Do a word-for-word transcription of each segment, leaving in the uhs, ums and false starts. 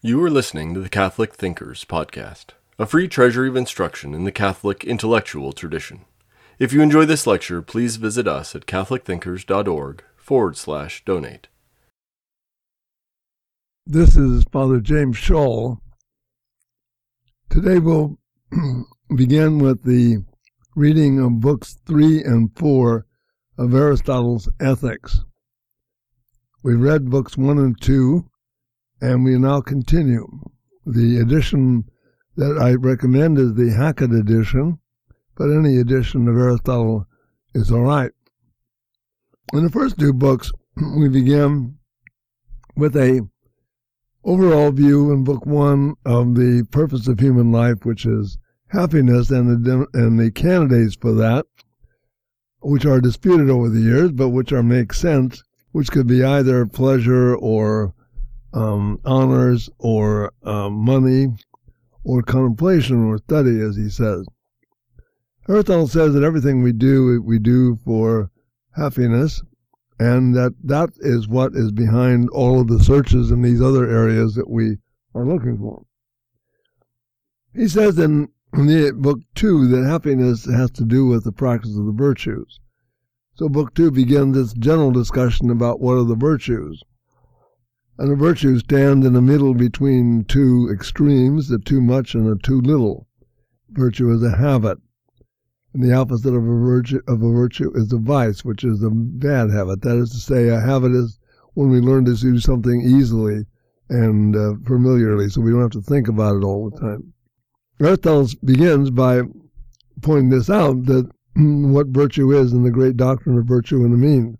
You are listening to the Catholic Thinkers Podcast, a free treasury of instruction in the Catholic intellectual tradition. If you enjoy this lecture, please visit us at catholicthinkers.org forward slash donate. This is Father James Shaw. Today we'll begin with the reading of books three and four of Aristotle's Ethics. We read books one and two. And we now continue. The edition that I recommend is the Hackett edition, but any edition of Aristotle is all right. In the first two books, we begin with a overall view in book one of the purpose of human life, which is happiness, and the, and the candidates for that, which are disputed over the years, but which are make sense, which could be either pleasure or Um, honors or uh, money or contemplation or study, as he says. Aristotle says that everything we do, we do for happiness, and that that is what is behind all of the searches in these other areas that we are looking for. He says in the book two that happiness has to do with the practice of the virtues. So book two begins this general discussion about what are the virtues. And the virtues stand in the middle between two extremes, the too much and the too little. Virtue is a habit. And the opposite of a virtue, of a virtue is a vice, which is a bad habit. That is to say, a habit is when we learn to do something easily and uh, familiarly, so we don't have to think about it all the time. Aristotle begins by pointing this out, that what virtue is and the great doctrine of virtue and the means.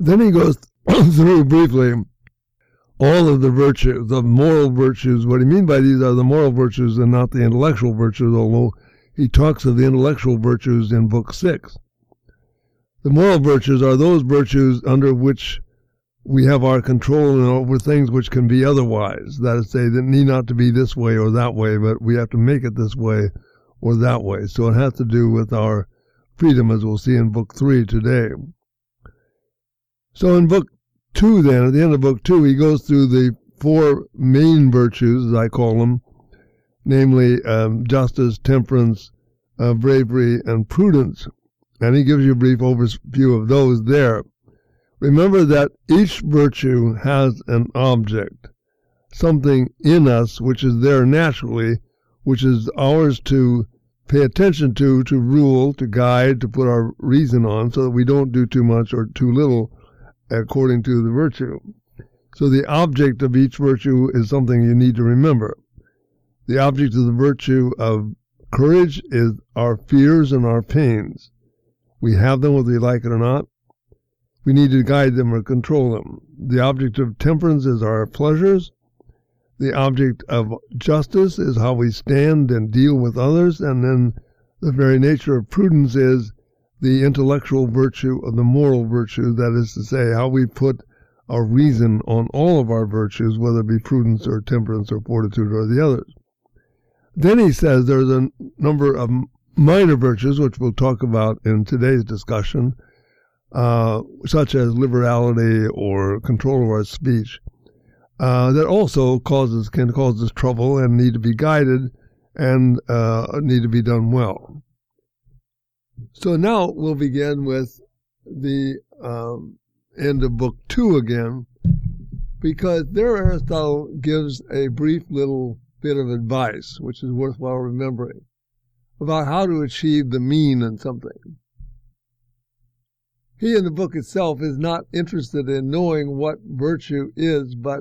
Then he goes through briefly all of the virtues, the moral virtues. What he means by these are the moral virtues and not the intellectual virtues, although he talks of the intellectual virtues in Book six. The moral virtues are those virtues under which we have our control and over things which can be otherwise. That is to say, that need not to be this way or that way, but we have to make it this way or that way. So it has to do with our freedom, as we'll see in Book three today. So in Book two, then, at the end of book two, he goes through the four main virtues, as I call them, namely um, justice, temperance, uh, bravery, and prudence. And he gives you a brief overview of those there. Remember that each virtue has an object, something in us which is there naturally, which is ours to pay attention to, to rule, to guide, to put our reason on, so that we don't do too much or too little according to the virtue. So the object of each virtue is something you need to remember. The object of the virtue of courage is our fears and our pains. We have them whether we like it or not. We need to guide them or control them. The object of temperance is our pleasures. The object of justice is how we stand and deal with others. And then the very nature of prudence is the intellectual virtue of the moral virtue, that is to say, how we put our reason on all of our virtues, whether it be prudence or temperance or fortitude or the others. Then he says there's a number of minor virtues, which we'll talk about in today's discussion, uh, such as liberality or control of our speech, uh, that also causes can cause us trouble and need to be guided and uh, need to be done well. So now we'll begin with the um, end of Book two again, because there Aristotle gives a brief little bit of advice, which is worthwhile remembering, about how to achieve the mean in something. He in the book itself is not interested in knowing what virtue is, but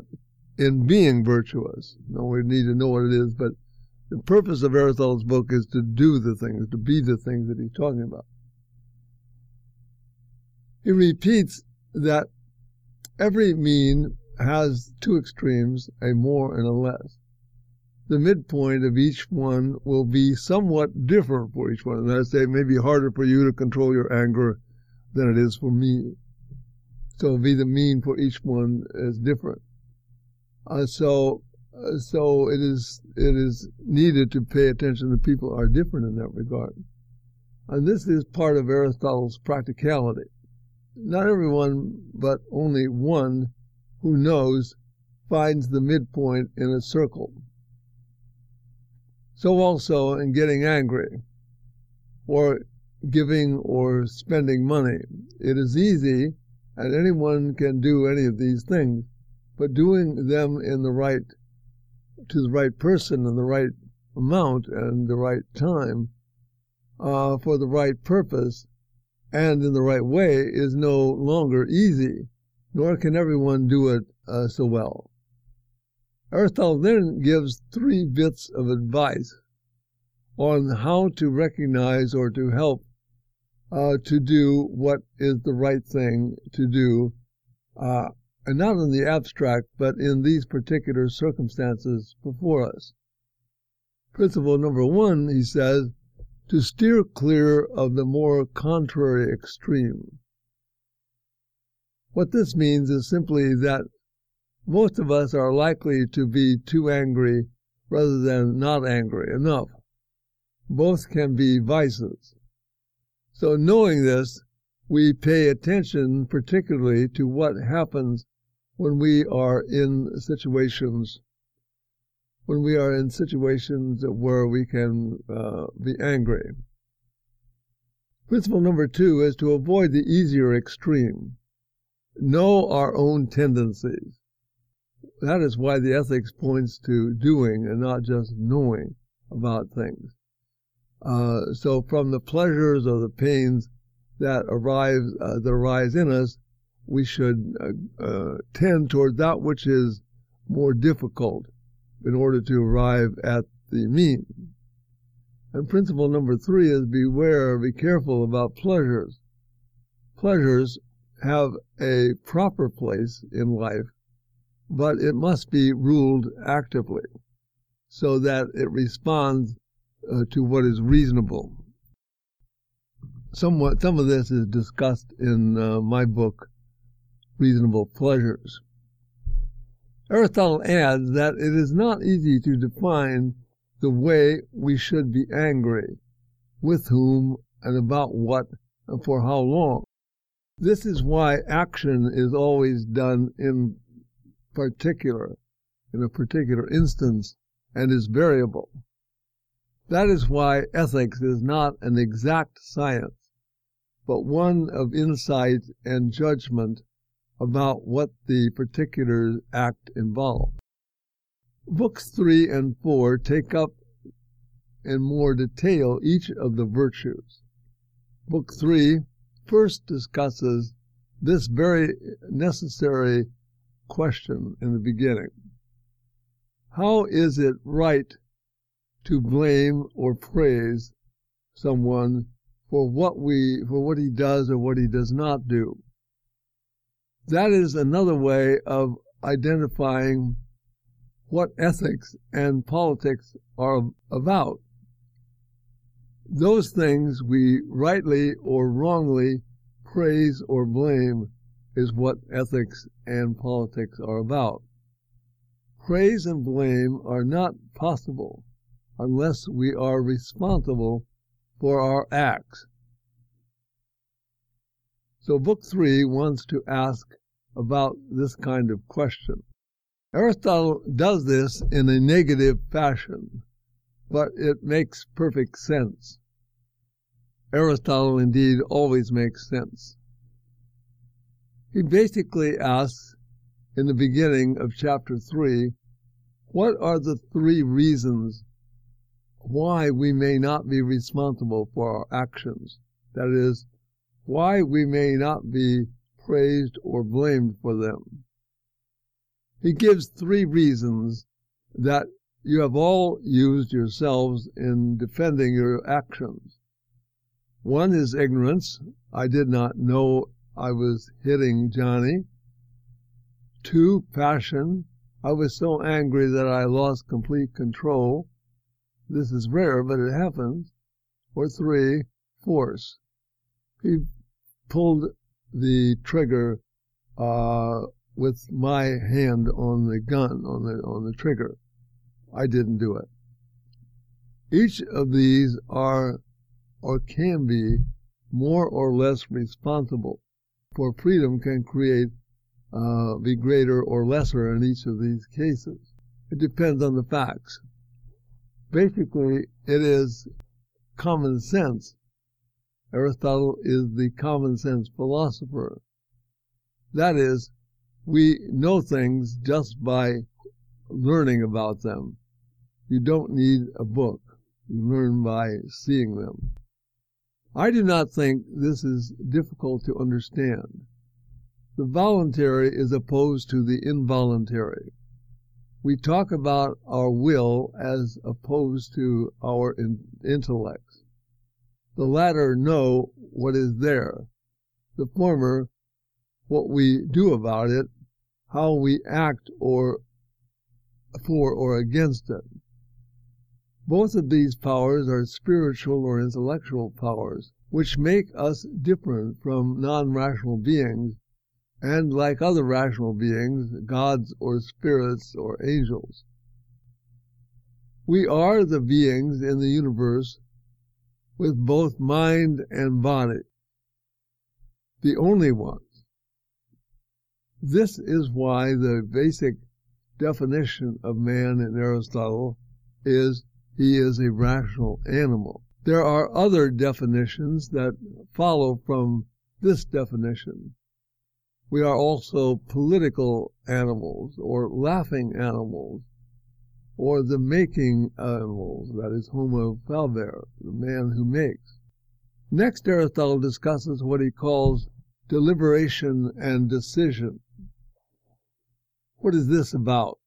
in being virtuous. No, we need to know what it is, but the purpose of Aristotle's book is to do the things, to be the things that he's talking about. He repeats that every mean has two extremes, a more and a less. The midpoint of each one will be somewhat different for each one. That is to say, it may be harder for you to control your anger than it is for me. So it'll be the mean for each one is different. Uh, so... So it is it is needed to pay attention that people are different in that regard. And this is part of Aristotle's practicality. Not everyone, but only one who knows finds the midpoint in a circle. So also in getting angry, or giving or spending money. It is easy, and anyone can do any of these things, but doing them in the right, to the right person and the right amount and the right time uh, for the right purpose and in the right way is no longer easy, nor can everyone do it uh, so well. Aristotle then gives three bits of advice on how to recognize or to help uh, to do what is the right thing to do, uh, and not in the abstract, but in these particular circumstances before us. Principle number one, he says, to steer clear of the more contrary extreme. What this means is simply that most of us are likely to be too angry rather than not angry enough. Both can be vices. So knowing this, we pay attention particularly to what happens when we are in situations, when we are in situations where we can uh, be angry. Principle number two is to avoid the easier extreme. Know our own tendencies. That is why the ethics points to doing and not just knowing about things. Uh, so from the pleasures or the pains that arise, uh, that arise in us, we should uh, uh, tend toward that which is more difficult in order to arrive at the mean. And principle number three is beware, be careful about pleasures. Pleasures have a proper place in life, but it must be ruled actively so that it responds Uh, to what is reasonable. Somewhat, some of this is discussed in uh, my book, Reasonable Pleasures. Aristotle adds that it is not easy to define the way we should be angry, with whom and about what and for how long. This is why action is always done in particular, in a particular instance, and is variable. That is why ethics is not an exact science, but one of insight and judgment about what the particular act involves. Books three and four take up in more detail each of the virtues. Book three first discusses this very necessary question in the beginning. How is it right to blame or praise someone for what we for what he does or what he does not do? That is another way of identifying what ethics and politics are about. Those things we rightly or wrongly praise or blame is what ethics and politics are about. Praise and blame are not possible unless we are responsible for our acts. So Book three wants to ask about this kind of question. Aristotle does this in a negative fashion, but it makes perfect sense. Aristotle indeed always makes sense. He basically asks in the beginning of chapter three, what are the three reasons why we may not be responsible for our actions? That is, why we may not be praised or blamed for them. He gives three reasons that you have all used yourselves in defending your actions. One is ignorance. I did not know I was hitting Johnny. Two, passion. I was so angry that I lost complete control. This is rare, but it happens. Or three, force. He pulled the trigger uh, with my hand on the gun, on the on the trigger. I didn't do it. Each of these are, or can be, more or less responsible, for freedom can create uh, be greater or lesser in each of these cases. It depends on the facts. Basically, it is common sense. Aristotle is the common sense philosopher. That is, we know things just by learning about them. You don't need a book. You learn by seeing them. I do not think this is difficult to understand. The voluntary is opposed to the involuntary. We talk about our will as opposed to our in- intellects. The latter know what is there. The former, what we do about it, how we act or for or against it. Both of these powers are spiritual or intellectual powers, which make us different from non-rational beings, and like other rational beings, gods or spirits or angels. We are the beings in the universe with both mind and body, the only ones. This is why the basic definition of man in Aristotle is he is a rational animal. There are other definitions that follow from this definition. We are also political animals, or laughing animals, or the making animals, that is homo faber, the man who makes. Next, Aristotle discusses what he calls deliberation and decision. What is this about?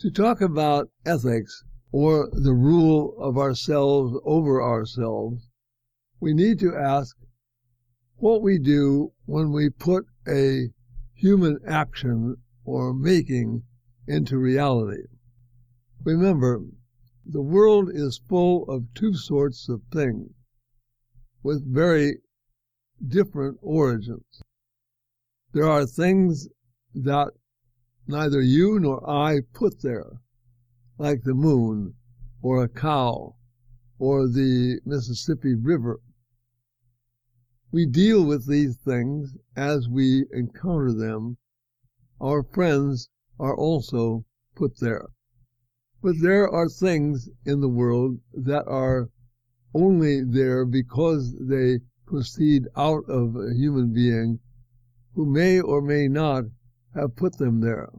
To talk about ethics, or the rule of ourselves over ourselves, we need to ask what we do when we put a human action or making into reality. Remember, the world is full of two sorts of things with very different origins. There are things that neither you nor I put there, like the moon, or a cow, or the Mississippi River. We deal with these things as we encounter them. Our friends are also put there. But there are things in the world that are only there because they proceed out of a human being who may or may not have put them there.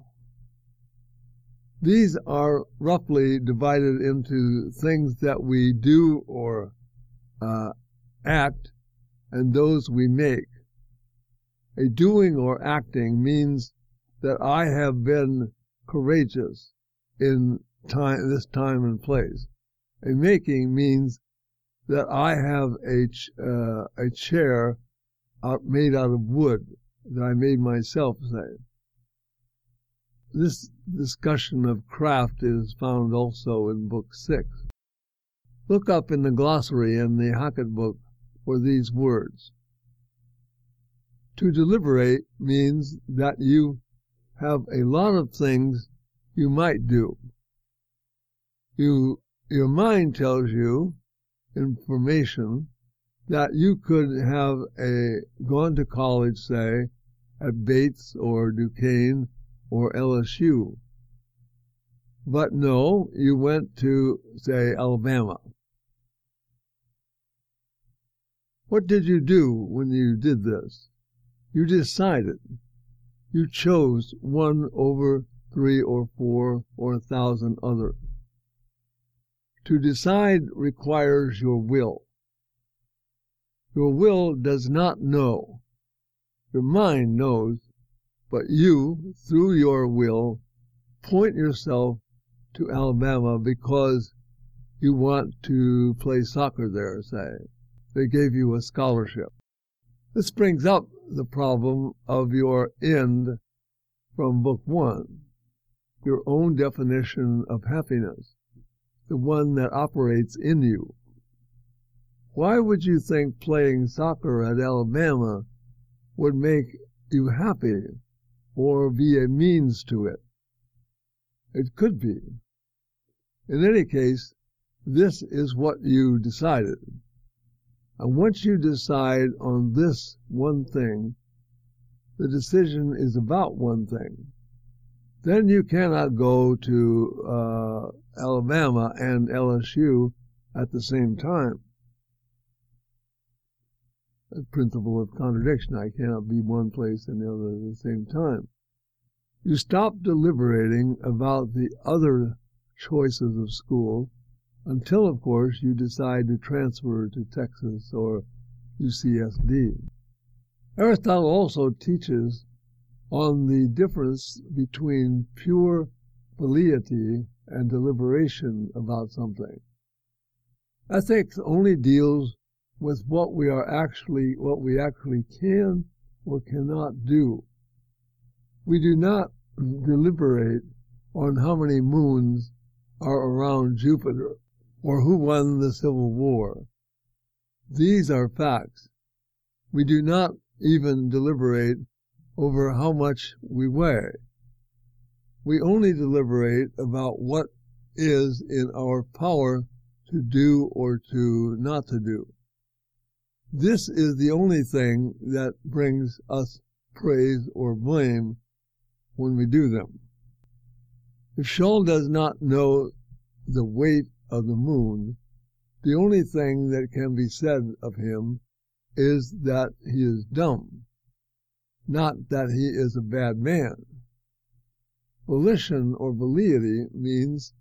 These are roughly divided into things that we do or uh, act, and those we make. A doing or acting means that I have been courageous in time, this time and place. A making means that I have a ch- uh, a chair out, made out of wood that I made myself, say. This discussion of craft is found also in Book six. Look up in the glossary in the Hackett book for these words. To deliberate means that you have a lot of things you might do. You, your mind tells you information that you could have a gone to college, say, at Bates or Duquesne or L S U. But no, you went to, say, Alabama. What did you do when you did this? You decided. You chose one over three or four or a thousand others. To decide requires your will. Your will does not know. Your mind knows. But you, through your will, point yourself to Alabama because you want to play soccer there, say. They gave you a scholarship. This brings up the problem of your end from Book One, your own definition of happiness, the one that operates in you. Why would you think playing soccer at Alabama would make you happy? Or be a means to it. It could be. In any case, this is what you decided. And once you decide on this one thing, the decision is about one thing, then you cannot go to uh, Alabama and L S U at the same time. A principle of contradiction. I cannot be one place and the other at the same time. You stop deliberating about the other choices of school until, of course, you decide to transfer to Texas or U C S D. Aristotle also teaches on the difference between pure velleity and deliberation about something. Ethics only deals with what we are actually, what we actually can or cannot do. We do not deliberate on how many moons are around Jupiter or who won the Civil War. These are facts. We do not even deliberate over how much we weigh. We only deliberate about what is in our power to do or to not to do. This is the only thing that brings us praise or blame when we do them. If Shaw does not know the weight of the moon, the only thing that can be said of him is that he is dumb, not that he is a bad man. Volition or velleity means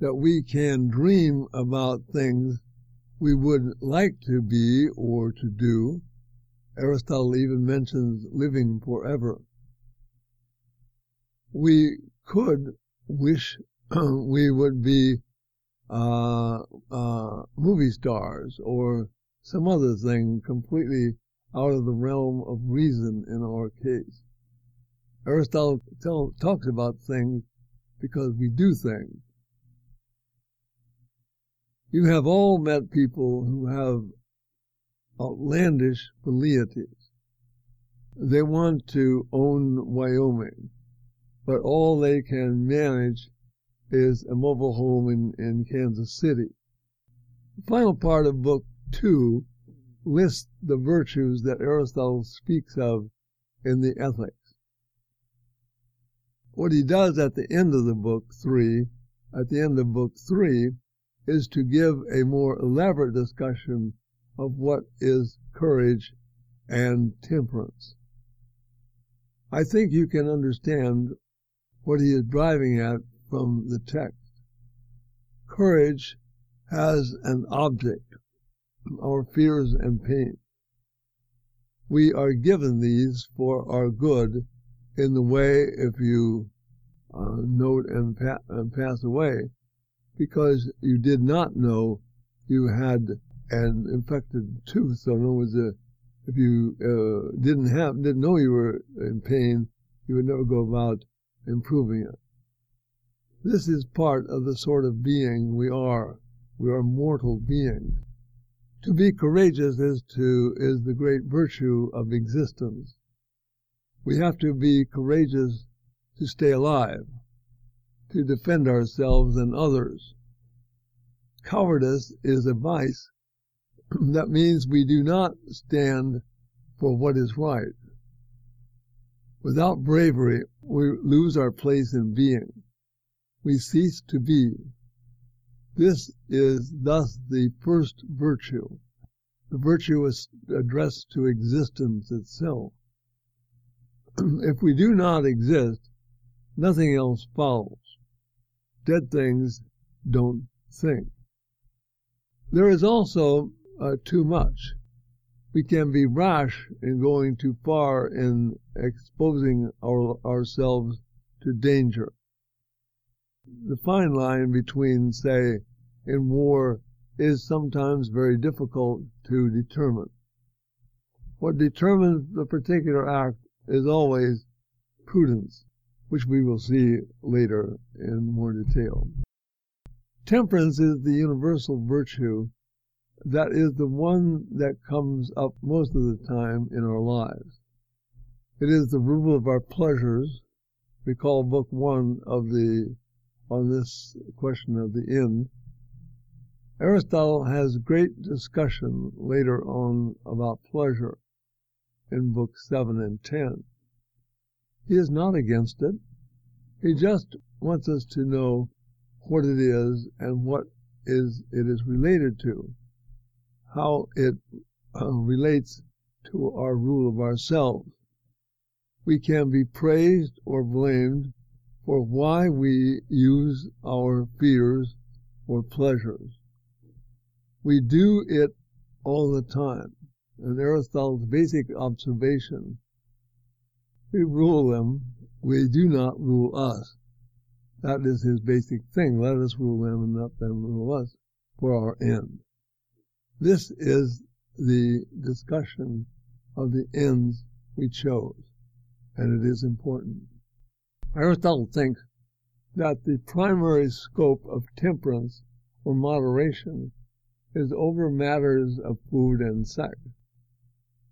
that we can dream about things we would like to be or to do. Aristotle even mentions living forever. We could wish we would be uh, uh, movie stars or some other thing completely out of the realm of reason in our case. Aristotle tell, talks about things because we do things. You have all met people who have outlandish velleities. They want to own Wyoming, but all they can manage is a mobile home in, in Kansas City. The final part of Book two lists the virtues that Aristotle speaks of in the Ethics. What he does at the end of the book three, at the end of book three, is to give a more elaborate discussion of what is courage and temperance. I think you can understand what he is driving at from the text. Courage has an object, our fears and pain. We are given these for our good in the way, if you uh, note and, pa- and pass away, because you did not know you had an infected tooth. So in other words, uh, if you uh, didn't have, didn't know you were in pain, you would never go about improving it. This is part of the sort of being we are. We are mortal beings. To be courageous is to is the great virtue of existence. We have to be courageous to stay alive, to defend ourselves and others. Cowardice is a vice. That means we do not stand for what is right. Without bravery, we lose our place in being. We cease to be. This is thus the first virtue. The virtue is addressed to existence itself. If we do not exist, nothing else follows. Dead things don't think. There is also uh, too much. We can be rash in going too far in exposing our, ourselves to danger. The fine line between, say, in war is sometimes very difficult to determine. What determines the particular act is always prudence, which we will see later in more detail. Temperance is the universal virtue that is the one that comes up most of the time in our lives. It is the rule of our pleasures. Recall book one of the on this question of the end. Aristotle has great discussion later on about pleasure in book seven and ten. He is not against it. He just wants us to know what it is and what is it is related to, how it uh, relates to our rule of ourselves. We can be praised or blamed for why we use our fears or pleasures. We do it all the time. And Aristotle's basic observation: we rule them, we do not rule us. That is his basic thing. Let us rule them and not them rule us for our end. This is the discussion of the ends we chose, and it is important. Aristotle thinks that the primary scope of temperance or moderation is over matters of food and sex.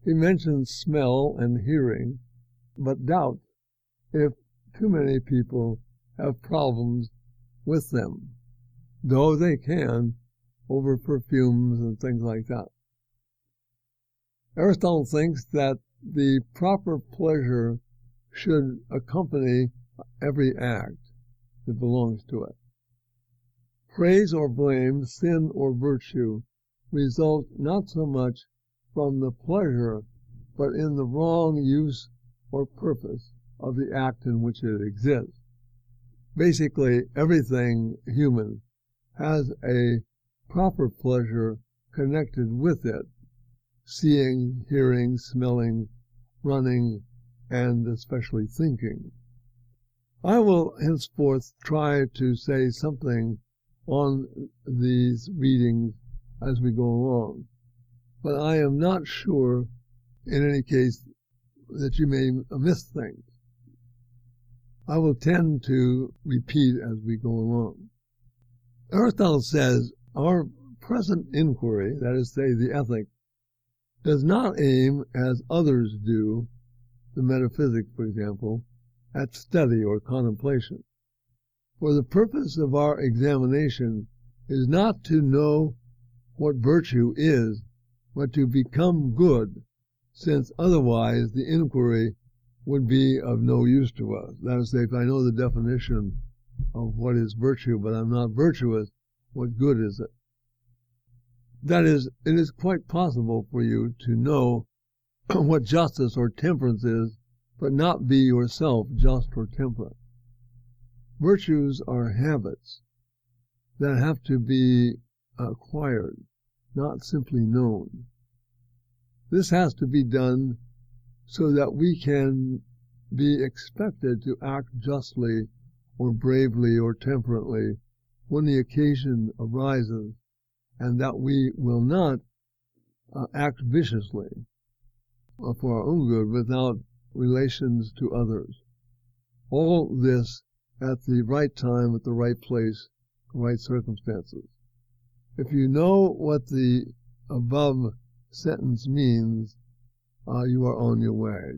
He mentions smell and hearing, but doubts if too many people have problems with them, though they can, over perfumes and things like that. Aristotle thinks that the proper pleasure should accompany every act that belongs to it. Praise or blame, sin or virtue, result not so much from the pleasure, but in the wrong use or purpose of the act in which it exists. Basically, everything human has a proper pleasure connected with it: seeing, hearing, smelling, running, and especially thinking. I will henceforth try to say something on these readings as we go along, but I am not sure, in any case, that you may miss things. I will tend to repeat as we go along. Aristotle says our present inquiry, that is to say, the ethics, does not aim, as others do, the metaphysics, for example, at study or contemplation. For the purpose of our examination is not to know what virtue is, but to become good, since otherwise the inquiry would be of no use to us. That is, if I know the definition of what is virtue, but I'm not virtuous, what good is it? That is, it is quite possible for you to know what justice or temperance is, but not be yourself just or temperate. Virtues are habits that have to be acquired, not simply known. This has to be done so that we can be expected to act justly or bravely or temperately when the occasion arises, and that we will not uh, act viciously uh, for our own good without relations to others. All this at the right time, at the right place, the right circumstances. If you know what the above sentence means, uh, you are on your way.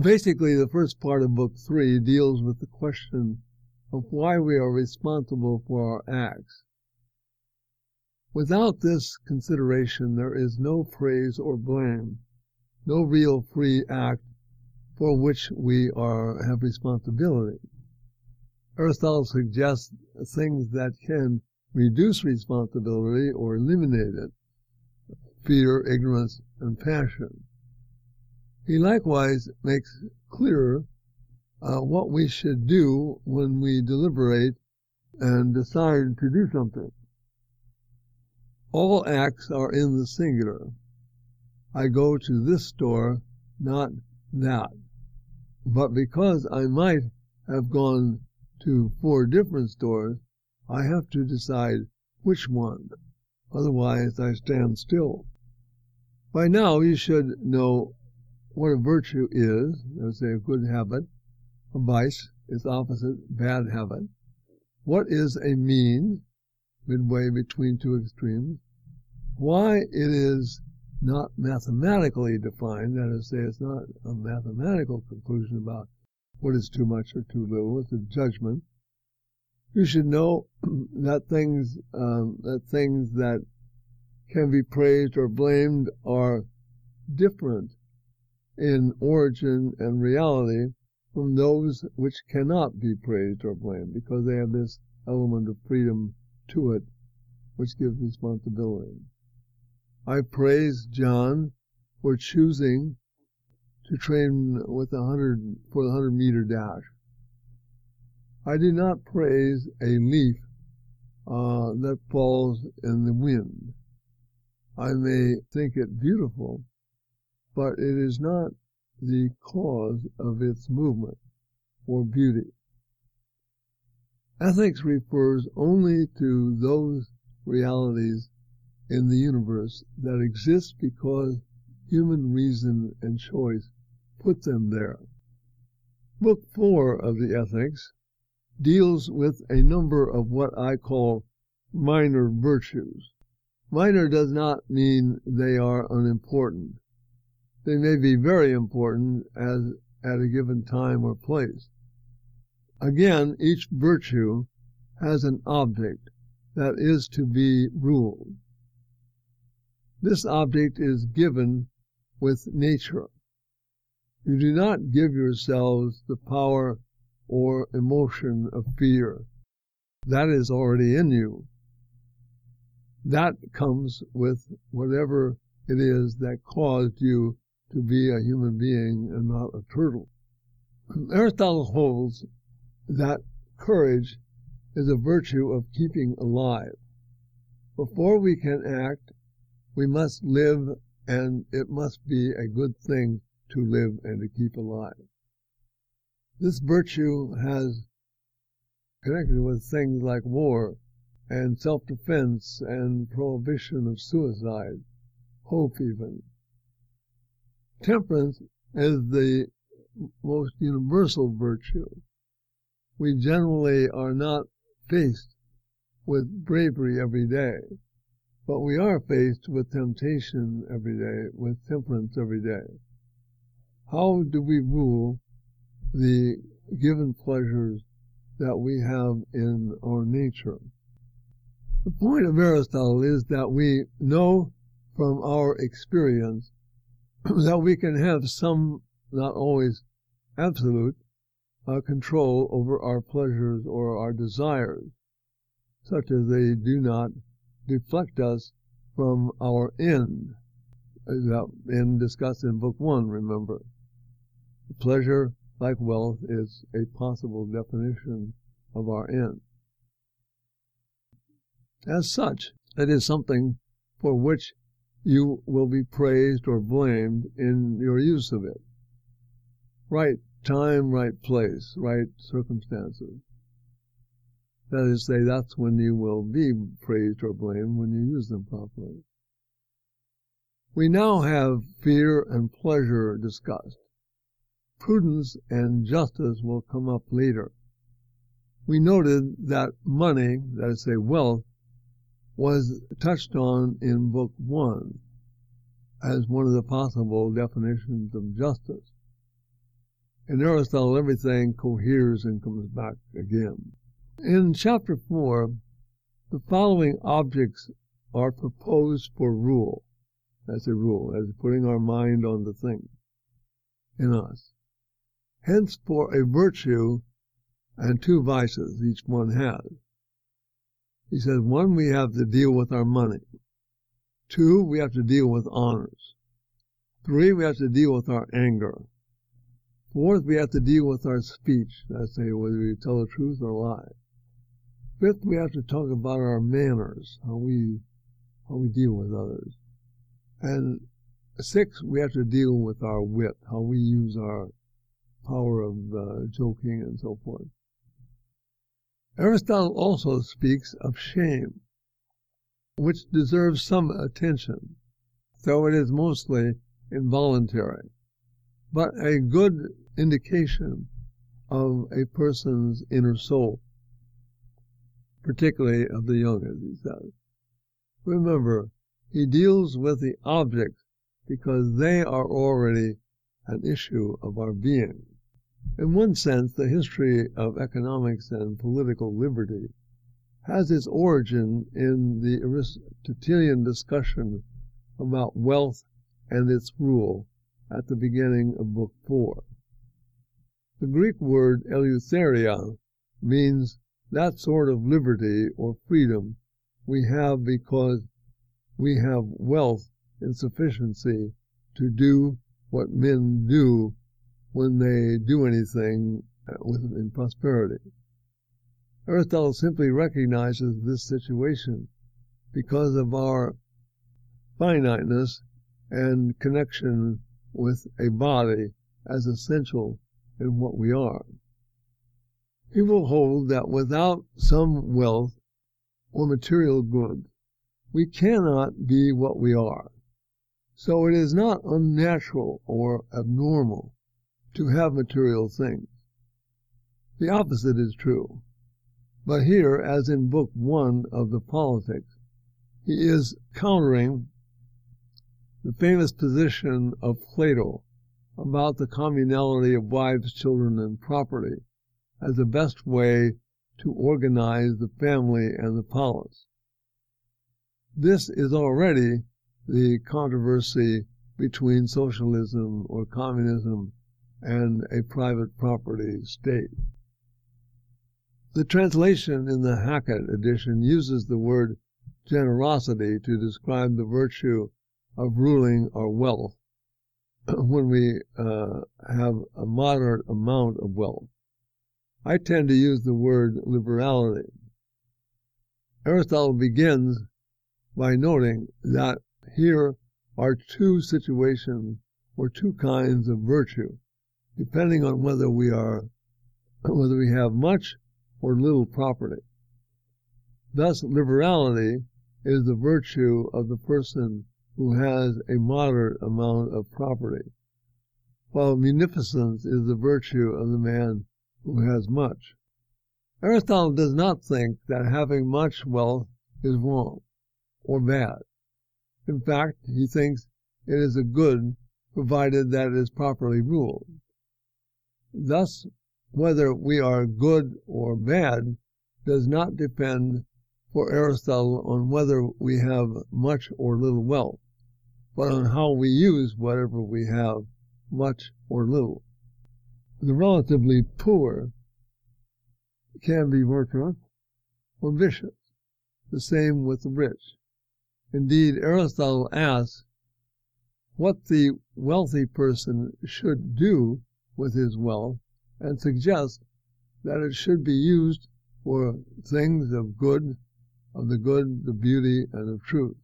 Basically, the first part of Book three deals with the question of why we are responsible for our acts. Without this consideration, there is no praise or blame, no real free act for which we are have responsibility. Aristotle suggests things that can reduce responsibility or eliminate it: fear, ignorance, and passion. He likewise makes clearer uh, what we should do when we deliberate and decide to do something. All acts are in the singular. I go to this store, not that. But because I might have gone to four different stores, I have to decide which one. Otherwise, I stand still. By now, you should know what a virtue is. Let's say a good habit. A vice, its opposite, bad habit. What is a mean, midway between two extremes? Why it is not mathematically defined, that is to say, it's not a mathematical conclusion about what is too much or too little. It's a judgment. You should know that things um, that things that can be praised or blamed are different in origin and reality from those which cannot be praised or blamed, because they have this element of freedom to it, which gives responsibility. I praise John for choosing to train with a hundred for the hundred meter dash. I do not praise a leaf uh, that falls in the wind. I may think it beautiful, but it is not the cause of its movement or beauty. Ethics refers only to those realities in the universe that exist because human reason and choice put them there. Book four of the Ethics deals with a number of what I call minor virtues. Minor does not mean they are unimportant. They may be very important as at a given time or place. Again, each virtue has an object that is to be ruled. This object is given with nature. You do not give yourselves the power or emotion of fear. That is already in you. That comes with whatever it is that caused you to be a human being and not a turtle. Aristotle holds that courage is a virtue of keeping alive. Before we can act, we must live, and it must be a good thing to live and to keep alive. This virtue has connected with things like war and self-defense and prohibition of suicide, hope even. Temperance is the most universal virtue. We generally are not faced with bravery every day, but we are faced with temptation every day, with temperance every day. How do we rule the given pleasures that we have in our nature? The point of Aristotle is that we know from our experience that we can have some, not always absolute, Uh, control over our pleasures or our desires, such as they do not deflect us from our end, that end discussed in Book One, remember. Pleasure, like wealth, is a possible definition of our end. As such, it is something for which you will be praised or blamed in your use of it. Right time, right place, right circumstances. That is to say, that's when you will be praised or blamed, when you use them properly. We now have fear and pleasure discussed. Prudence and justice will come up later. We noted that money, that is to say, wealth, was touched on in Book One as one of the possible definitions of justice. In Aristotle, everything coheres and comes back again. In Chapter four, the following objects are proposed for rule. That's a rule, that's putting our mind on the thing in us. Hence, for a virtue and two vices each one has. He says, one, we have to deal with our money. Two, we have to deal with honors. Three, we have to deal with our anger. Fourth, we have to deal with our speech, that's to say, whether we tell the truth or lie. Fifth, we have to talk about our manners, how we how we deal with others. And sixth, we have to deal with our wit, how we use our power of uh, joking and so forth. Aristotle also speaks of shame, which deserves some attention, though it is mostly involuntary, but a good indication of a person's inner soul, particularly of the young, as he says. Remember, he deals with the objects because they are already an issue of our being. In one sense, the history of economics and political liberty has its origin in the Aristotelian discussion about wealth and its rule at the beginning of Book Four. The Greek word eleutheria means that sort of liberty or freedom we have because we have wealth in sufficiency to do what men do when they do anything with in prosperity. Aristotle simply recognizes this situation because of our finiteness and connection with a body as essential in what we are. He will hold that without some wealth or material good, we cannot be what we are. So it is not unnatural or abnormal to have material things. The opposite is true. But here, as in Book One of The Politics, he is countering the famous position of Plato about the communality of wives, children, and property as the best way to organize the family and the polis. This is already the controversy between socialism or communism and a private property state. The translation in the Hackett edition uses the word generosity to describe the virtue of ruling our wealth when we uh, have a moderate amount of wealth. I tend to use the word liberality. Aristotle begins by noting that here are two situations or two kinds of virtue, depending on whether we are, whether we have much or little property. Thus, liberality is the virtue of the person who has a moderate amount of property, while munificence is the virtue of the man who has much. Aristotle does not think that having much wealth is wrong or bad. In fact, he thinks it is a good, provided that it is properly ruled. Thus, whether we are good or bad does not depend for Aristotle on whether we have much or little wealth, but on how we use whatever we have, much or little. The relatively poor can be virtuous or vicious, the same with the rich. Indeed, Aristotle asks what the wealthy person should do with his wealth, and suggests that it should be used for things of good, of the good, the beauty, and of truth.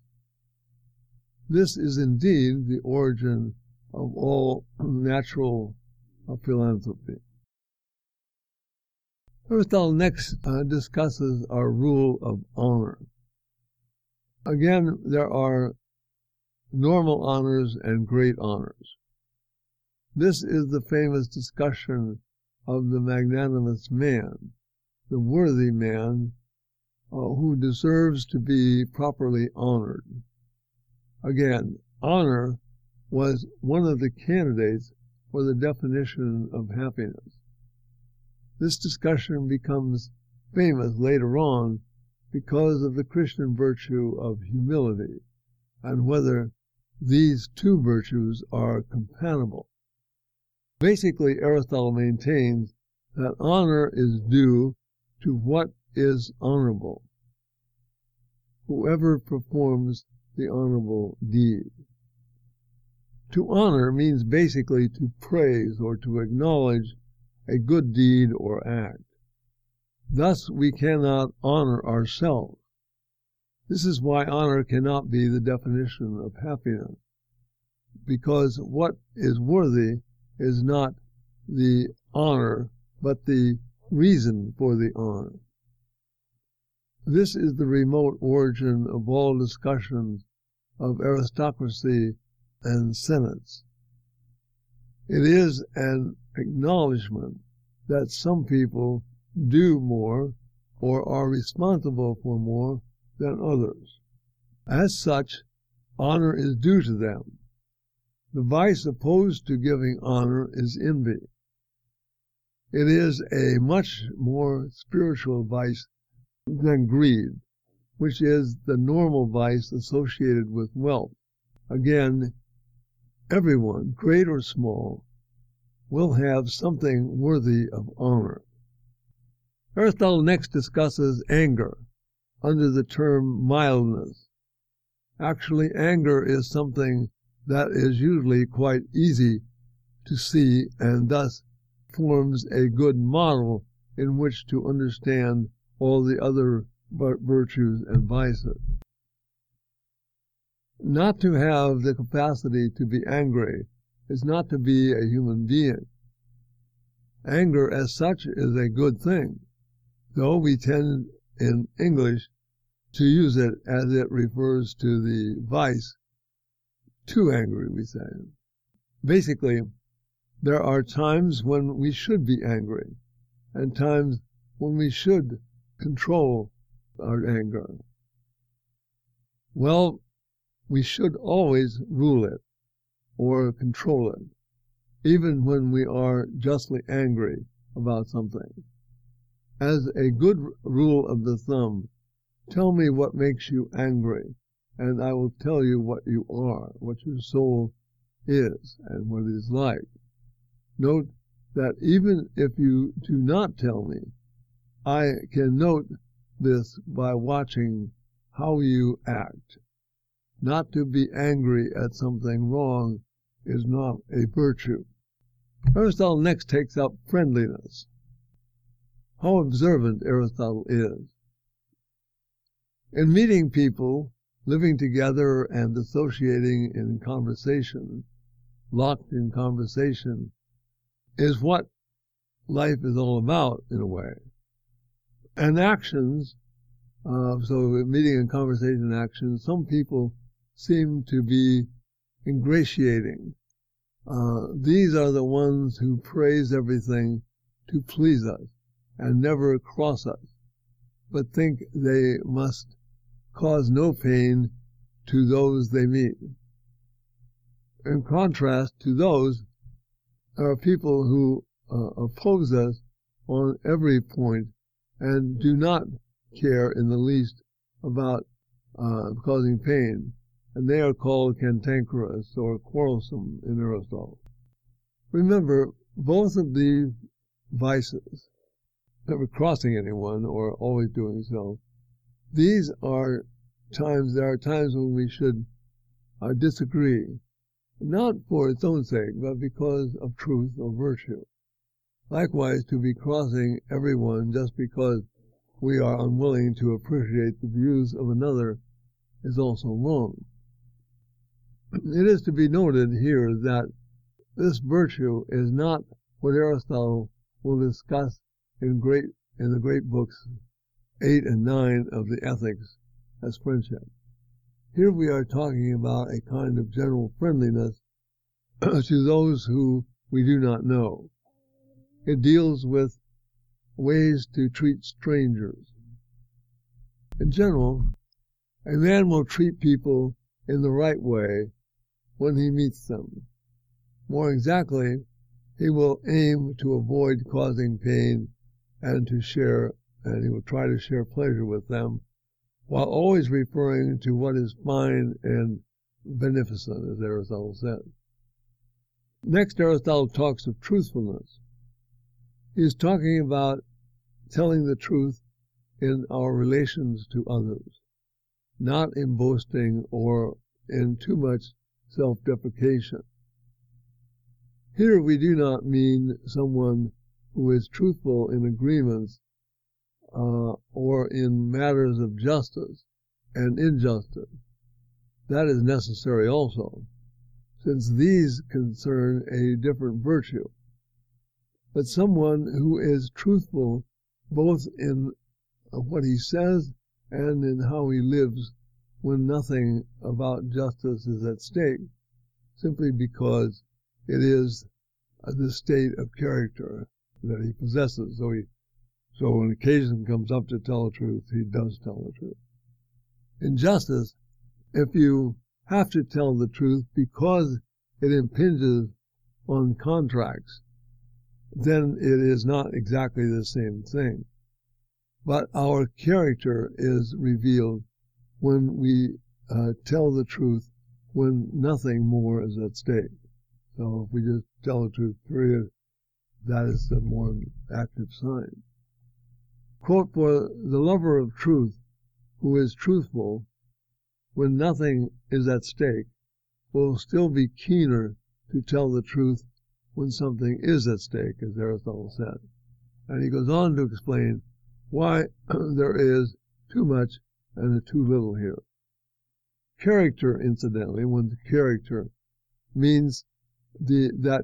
This is indeed the origin of all natural philanthropy. Aristotle next uh, discusses our rule of honor. Again, there are normal honors and great honors. This is the famous discussion of the magnanimous man, the worthy man, uh, who deserves to be properly honored. Again, honor was one of the candidates for the definition of happiness. This discussion becomes famous later on because of the Christian virtue of humility and whether these two virtues are compatible. Basically, Aristotle maintains that honor is due to what is honorable, whoever performs the honorable deed. To honor means basically to praise or to acknowledge a good deed or act. Thus, we cannot honor ourselves. This is why honor cannot be the definition of happiness, because what is worthy is not the honor, but the reason for the honor. This is the remote origin of all discussions of aristocracy and senates. It is an acknowledgment that some people do more or are responsible for more than others. As such, honor is due to them. The vice opposed to giving honor is envy. It is a much more spiritual vice than greed, which is the normal vice associated with wealth. Again, everyone, great or small, will have something worthy of honor. Aristotle next discusses anger under the term mildness. Actually, anger is something that is usually quite easy to see and thus forms a good model in which to understand all the other virtues and vices. Not to have the capacity to be angry is not to be a human being. Anger as such is a good thing, though we tend in English to use it as it refers to the vice, too angry, we say. Basically, there are times when we should be angry and times when we should control our anger. Well, we should always rule it or control it, even when we are justly angry about something. As a good rule of the thumb, tell me what makes you angry, and I will tell you what you are, what your soul is, and what it is like. Note that even if you do not tell me, I can note this by watching how you act. Not to be angry at something wrong is not a virtue. Aristotle next takes up friendliness. How observant Aristotle is. In meeting people, living together and associating in conversation, locked in conversation, is what life is all about, in a way. And actions, uh, so meeting and conversation actions, some people seem to be ingratiating. Uh, these are the ones who praise everything to please us and never cross us, but think they must cause no pain to those they meet. In contrast to those, there are people who uh, oppose us on every point and do not care in the least about uh, causing pain, and they are called cantankerous or quarrelsome in Aristotle. Remember, both of these vices, never crossing anyone or always doing so, these are times, there are times when we should uh, disagree, not for its own sake, but because of truth or virtue. Likewise, to be crossing everyone just because we are unwilling to appreciate the views of another is also wrong. It is to be noted here that this virtue is not what Aristotle will discuss in great in the great books eight and nine of the Ethics as friendship. Here we are talking about a kind of general friendliness to those who we do not know. It deals with ways to treat strangers. In general, a man will treat people in the right way when he meets them. More exactly, he will aim to avoid causing pain and to share, and he will try to share pleasure with them, while always referring to what is fine and beneficent, as Aristotle said. Next, Aristotle talks of truthfulness. He is talking about telling the truth in our relations to others, not in boasting or in too much self-deprecation. Here we do not mean someone who is truthful in agreements uh, or in matters of justice and injustice. That is necessary also, since these concern a different virtue. But someone who is truthful both in what he says and in how he lives when nothing about justice is at stake, simply because it is the state of character that he possesses. So, he, so when occasion comes up to tell the truth, he does tell the truth. In justice, if you have to tell the truth because it impinges on contracts, then it is not exactly the same thing. But our character is revealed when we uh, tell the truth when nothing more is at stake. So if we just tell the truth, period, that is the more active sign. Quote, for the lover of truth who is truthful when nothing is at stake will still be keener to tell the truth when something is at stake, as Aristotle said. And he goes on to explain why there is too much and too little here. Character, incidentally, when character means the that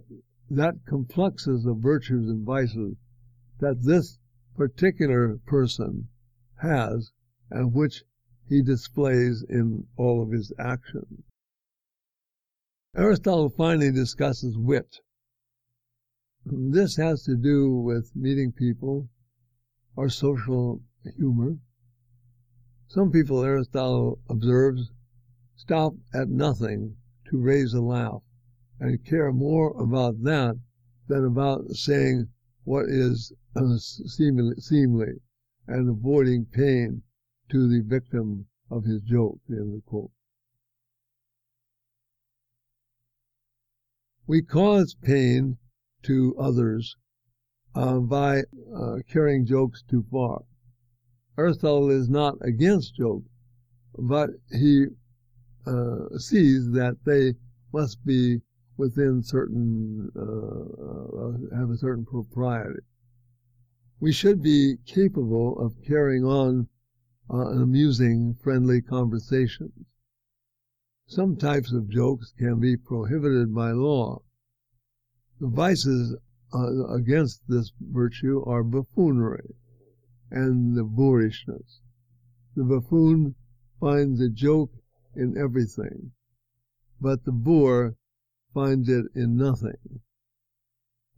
that complexes of virtues and vices that this particular person has and which he displays in all of his actions. Aristotle finally discusses wit. This has to do with meeting people, our social humor. Some people, Aristotle observes, stop at nothing to raise a laugh and care more about that than about saying what is uh, seemly, seemly and avoiding pain to the victim of his joke. The end of the quote. We cause pain to others uh, by uh, carrying jokes too far. Aristotle is not against jokes, but he uh, sees that they must be within certain, uh, have a certain propriety. We should be capable of carrying on uh, amusing, friendly conversations. Some types of jokes can be prohibited by law. The vices uh, against this virtue are buffoonery and the boorishness. The buffoon finds a joke in everything, but the boor finds it in nothing.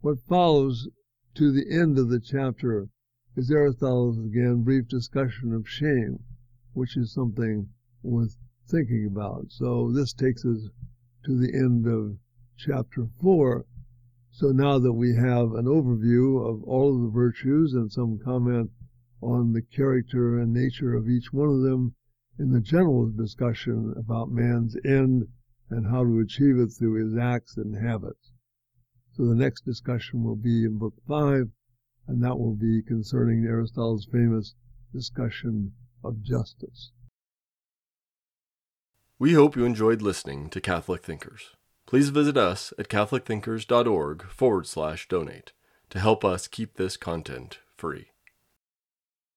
What follows to the end of the chapter is Aristotle's again brief discussion of shame, which is something worth thinking about. So this takes us to the end of chapter four. So now that we have an overview of all of the virtues and some comment on the character and nature of each one of them in the general discussion about man's end and how to achieve it through his acts and habits. So the next discussion will be in Book five, and that will be concerning Aristotle's famous discussion of justice. We hope you enjoyed listening to Catholic Thinkers. Please visit us at catholic thinkers dot org forward slash donate to help us keep this content free.